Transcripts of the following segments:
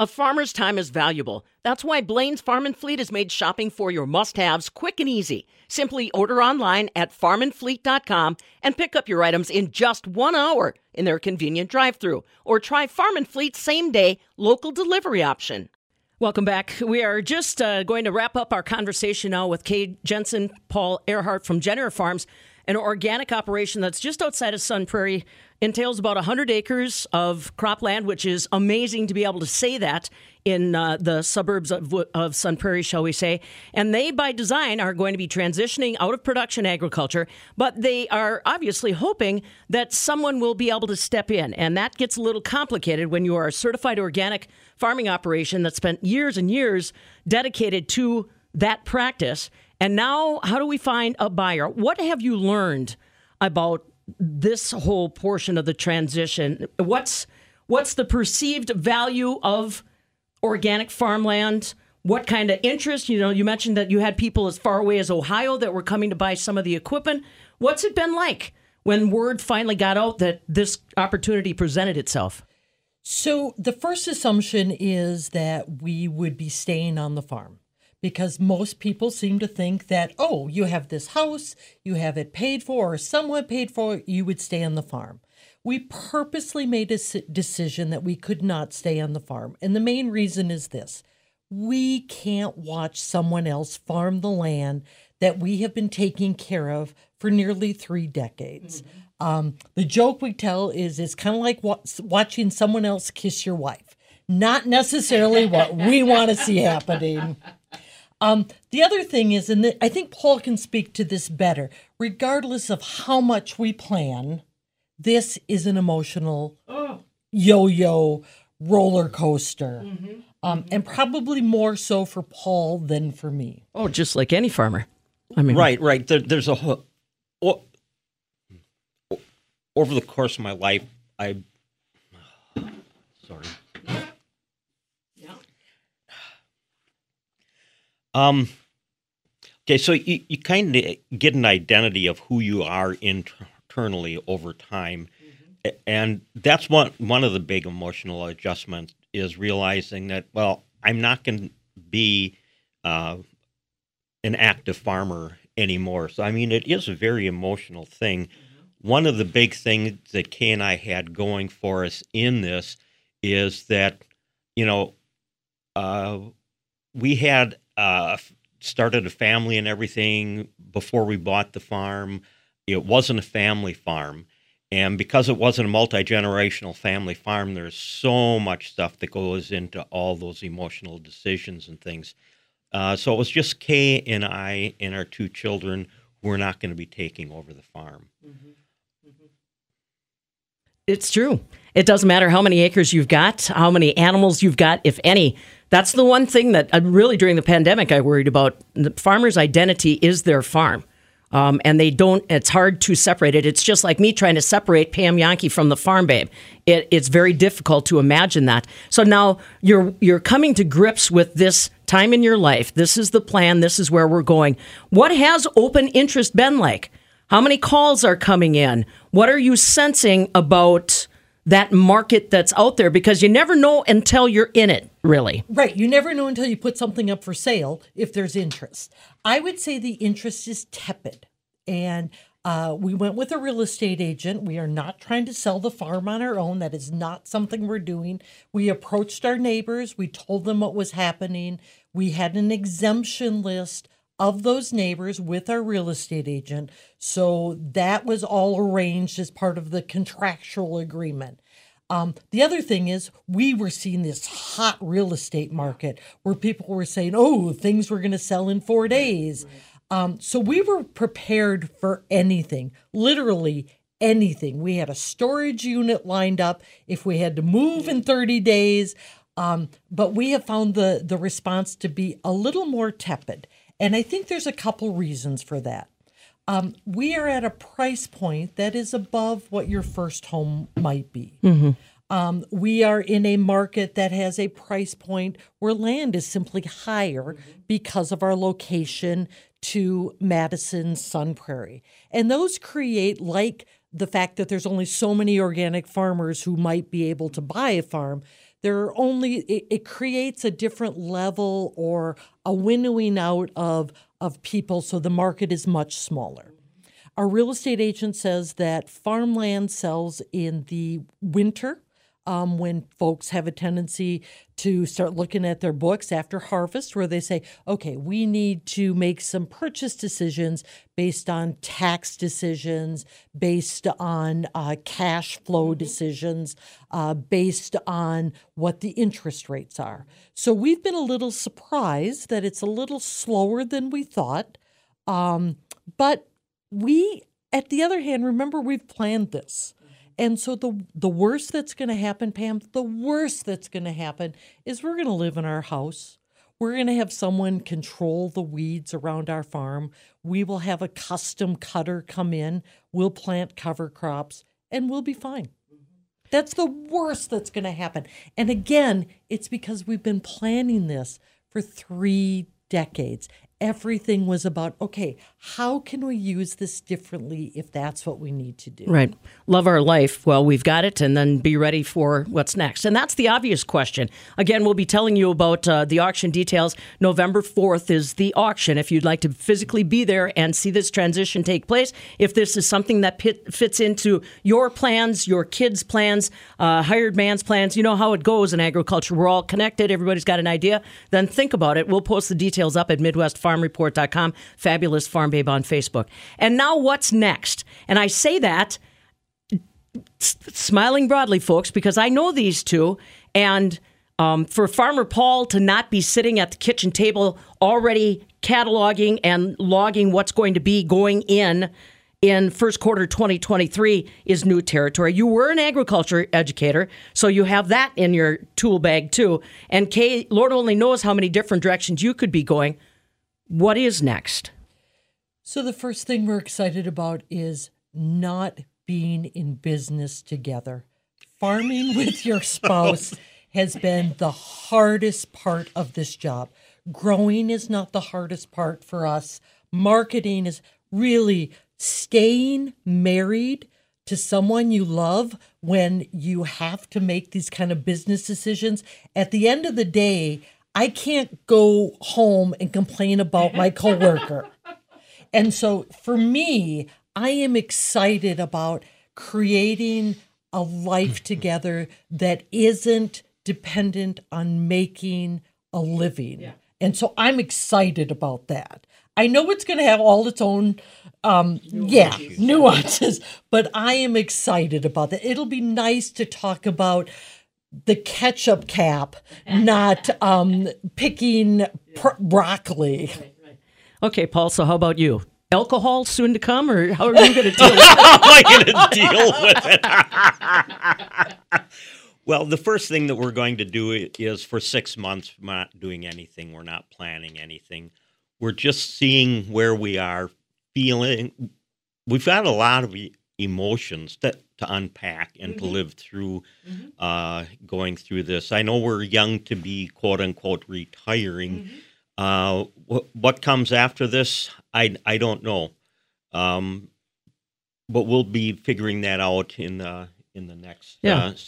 A farmer's time is valuable. That's why Blaine's Farm and Fleet has made shopping for your must-haves quick and easy. Simply order online at farmandfleet.com and pick up your items in just 1 hour in their convenient drive-thru. Or try Farm and Fleet's same-day local delivery option. Welcome back. We are just going to wrap up our conversation now with Kay Jensen, Paul Ehrhardt from Jenner Farms, an organic operation that's just outside of Sun Prairie. Entails about 100 acres of cropland, which is amazing to be able to say that in the suburbs of Sun Prairie, shall we say. And they, by design, are going to be transitioning out of production agriculture, but they are obviously hoping that someone will be able to step in. And that gets a little complicated when you are a certified organic farming operation that spent years and years dedicated to that practice. And now, how do we find a buyer? What have you learned about this whole portion of the transition? What's the perceived value of organic farmland? What kind of interest? You know, you mentioned that you had people as far away as Ohio that were coming to buy some of the equipment. What's it been like when word finally got out that this opportunity presented itself? So the first assumption is that we would be staying on the farm, because most people seem to think that, oh, you have this house, you have it paid for or somewhat paid for, you would stay on the farm. We purposely made a decision that we could not stay on the farm. And the main reason is this: we can't watch someone else farm the land that we have been taking care of for nearly 3 decades. Mm-hmm. The joke we tell is it's kind of like watching someone else kiss your wife. Not necessarily what we want to see happening. The other thing is, and I think Paul can speak to this better, regardless of how much we plan, this is an emotional yo-yo roller coaster. Mm-hmm. And probably more so for Paul than for me. Oh, just like any farmer. I mean, right. There's a whole, over the course of my life, so you kind of get an identity of who you are internally over time. Mm-hmm. And that's one of the big emotional adjustments, is realizing that, well, I'm not going to be an active farmer anymore. So, I mean, it is a very emotional thing. Mm-hmm. One of the big things that Kay and I had going for us in this is that, you know, we had started a family and everything before we bought the farm. It wasn't a family farm. And because it wasn't a multi-generational family farm, there's so much stuff that goes into all those emotional decisions and things. So it was just Kay and I and our 2 children who were not going to be taking over the farm. Mm-hmm. Mm-hmm. It's true. It doesn't matter how many acres you've got, how many animals you've got, if any. That's the one thing that really during the pandemic I worried about. The farmer's identity is their farm, and they don't. It's hard to separate it. It's just like me trying to separate Pam Jahnke from the Farm Babe. It's very difficult to imagine that. So now you're coming to grips with this time in your life. This is the plan. This is where we're going. What has open interest been like? How many calls are coming in? What are you sensing about that market that's out there? Because you never know until you're in it, really. Right. You never know until you put something up for sale if there's interest. I would say the interest is tepid. And we went with a real estate agent. We are not trying to sell the farm on our own. That is not something we're doing. We approached our neighbors. We told them what was happening. We had an exemption list of those neighbors with our real estate agent. So that was all arranged as part of the contractual agreement. The other thing is we were seeing this hot real estate market where people were saying, oh, things were going to sell in 4 days. So we were prepared for anything, literally anything. We had a storage unit lined up if we had to move in 30 days. But we have found the response to be a little more tepid. And I think there's a couple reasons for that. We are at a price point that is above what your first home might be. Mm-hmm. We are in a market that has a price point where land is simply higher because of our location to Madison, Sun Prairie. And those create, like the fact that there's only so many organic farmers who might be able to buy a farm, There are only, it creates a different level or a winnowing out of people, so the market is much smaller. Our real estate agent says that farmland sells in the winter, when folks have a tendency to start looking at their books after harvest, where they say, okay, we need to make some purchase decisions based on tax decisions, based on cash flow decisions, based on what the interest rates are. So we've been a little surprised that it's a little slower than we thought. But we, at the other hand, remember we've planned this. And so the worst that's going to happen, Pam, the worst that's going to happen is we're going to live in our house. We're going to have someone control the weeds around our farm. We will have a custom cutter come in. We'll plant cover crops, and we'll be fine. That's the worst that's going to happen. And again, it's because we've been planning this for 3 decades. Everything was about, okay, how can we use this differently if that's what we need to do? Right. Love our life. Well, we've got it, and then be ready for what's next. And that's the obvious question. Again, we'll be telling you about the auction details. November 4th is the auction. If you'd like to physically be there and see this transition take place, if this is something that fits into your plans, your kids' plans, hired man's plans, you know how it goes in agriculture. We're all connected. Everybody's got an idea. Then think about it. We'll post the details up at Midwest FarmReport.com, fabulous Farm Babe on Facebook. And now what's next? And I say that smiling broadly, folks, because I know these two. And for Farmer Paul to not be sitting at the kitchen table already cataloging and logging what's going to be going in first quarter 2023 is new territory. You were an agriculture educator, so you have that in your tool bag too. And Kay, Lord only knows how many different directions you could be going. What is next? So the first thing we're excited about is not being in business together. Farming with your spouse has been the hardest part of this job. Growing is not the hardest part for us. Marketing is really staying married to someone you love when you have to make these kind of business decisions. At the end of the day, I can't go home and complain about my coworker. And so for me, I am excited about creating a life together that isn't dependent on making a living. Yeah. And so I'm excited about that. I know it's going to have all its own nuances, but I am excited about that. It'll be nice to talk about the ketchup cap, not picking broccoli. Right. Okay, Paul, so how about you? Alcohol soon to come, or how are you going to deal with it? How am I going to deal with it? Well, the first thing that we're going to do is for 6 months, we're not doing anything. We're not planning anything. We're just seeing where we are, feeling. We've got a lot of emotions that to unpack and to live through going through this. I know we're young to be, quote unquote, retiring. What comes after this, I don't know. But we'll be figuring that out in the next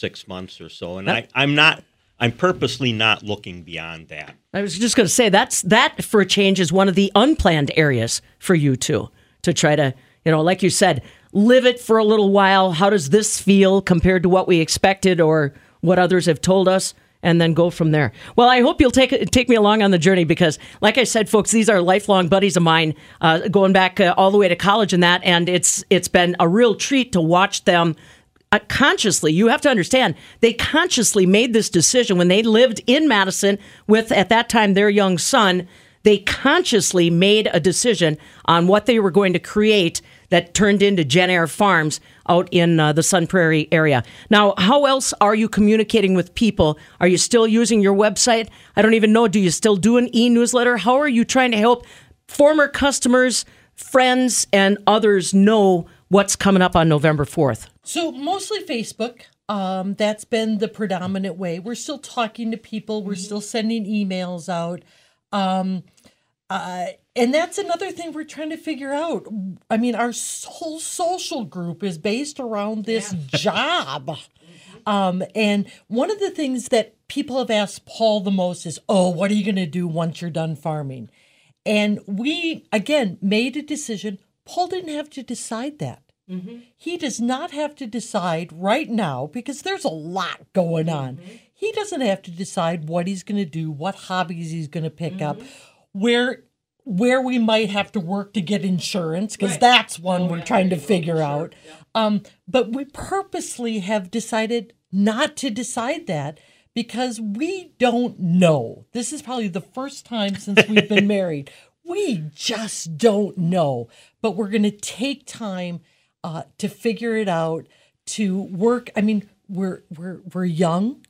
6 months or so. And I'm purposely not looking beyond that. I was just going to say, that for a change is one of the unplanned areas for you two to try to, like you said, live it for a little while. How does this feel compared to what we expected or what others have told us? And then go from there. Well, I hope you'll take me along on the journey because, like I said, folks, these are lifelong buddies of mine going back all the way to college and that. And it's been a real treat to watch them consciously. You have to understand, they consciously made this decision when they lived in Madison with, at that time, their young son. They consciously made a decision on what they were going to create that turned into Genair Farms out in the Sun Prairie area. Now, how else are you communicating with people? Are you still using your website? I don't even know. Do you still do an e-newsletter? How are you trying to help former customers, friends, and others know what's coming up on November 4th? So mostly Facebook. That's been the predominant way. We're still talking to people. We're still sending emails out. And that's another thing we're trying to figure out. I mean, our whole social group is based around this job. And one of the things that people have asked Paul the most is, oh, what are you going to do once you're done farming? And we, again, made a decision. Paul didn't have to decide that. Mm-hmm. He does not have to decide right now because there's a lot going on. Mm-hmm. He doesn't have to decide what he's going to do, what hobbies he's going to pick mm-hmm. up, where we might have to work to get insurance, because right. that's one we're trying to figure out. Yeah. But we purposely have decided not to decide that because we don't know. This is probably the first time since we've been married. We just don't know. But we're going to take time to figure it out, to work. I mean, we're young,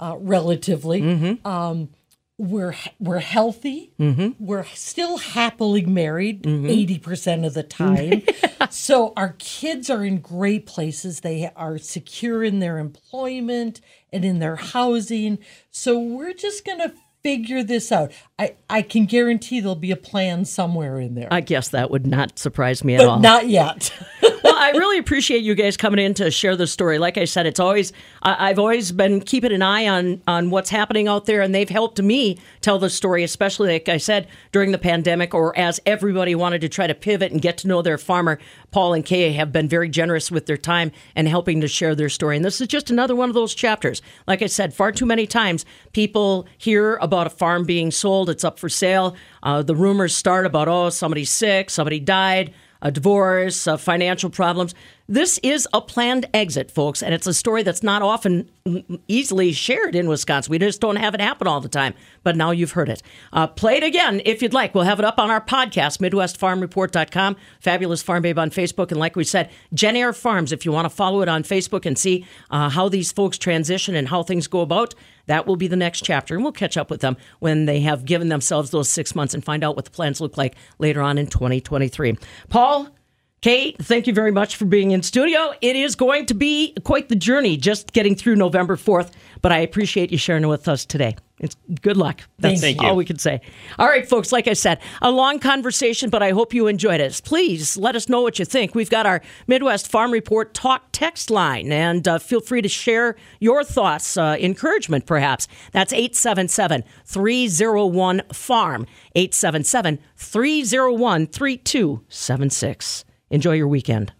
relatively. Mm-hmm. We're healthy. Mm-hmm. We're still happily married mm-hmm. 80% of the time. So our kids are in great places. They are secure in their employment and in their housing. So we're just going to figure this out. I can guarantee there'll be a plan somewhere in there. I guess that would not surprise me at all. Not yet. Well, I really appreciate you guys coming in to share the story. Like I said, it's always I've always been keeping an eye on what's happening out there, and they've helped me tell the story, especially, like I said, during the pandemic or as everybody wanted to try to pivot and get to know their farmer. Paul and Kay have been very generous with their time and helping to share their story. And this is just another one of those chapters. Like I said, far too many times people hear about a farm being sold, it's up for sale. The rumors start about, oh, somebody's sick, somebody died, a divorce, financial problems. This is a planned exit, folks, and it's a story that's not often easily shared in Wisconsin. We just don't have it happen all the time, but now you've heard it. Play it again if you'd like. We'll have it up on our podcast, MidwestFarmReport.com, Fabulous Farm Babe on Facebook, and like we said, Genair Farms, if you want to follow it on Facebook and see how these folks transition and how things go about. That will be the next chapter, and we'll catch up with them when they have given themselves those 6 months and find out what the plans look like later on in 2023. Paul, Kate, thank you very much for being in studio. It is going to be quite the journey just getting through November 4th, but I appreciate you sharing with us today. It's good luck. That's all we can say. All right, folks, like I said, a long conversation, but I hope you enjoyed it. Please let us know what you think. We've got our Midwest Farm Report Talk text line, and feel free to share your thoughts, encouragement perhaps. That's 877-301-FARM, 877-301-3276. Enjoy your weekend.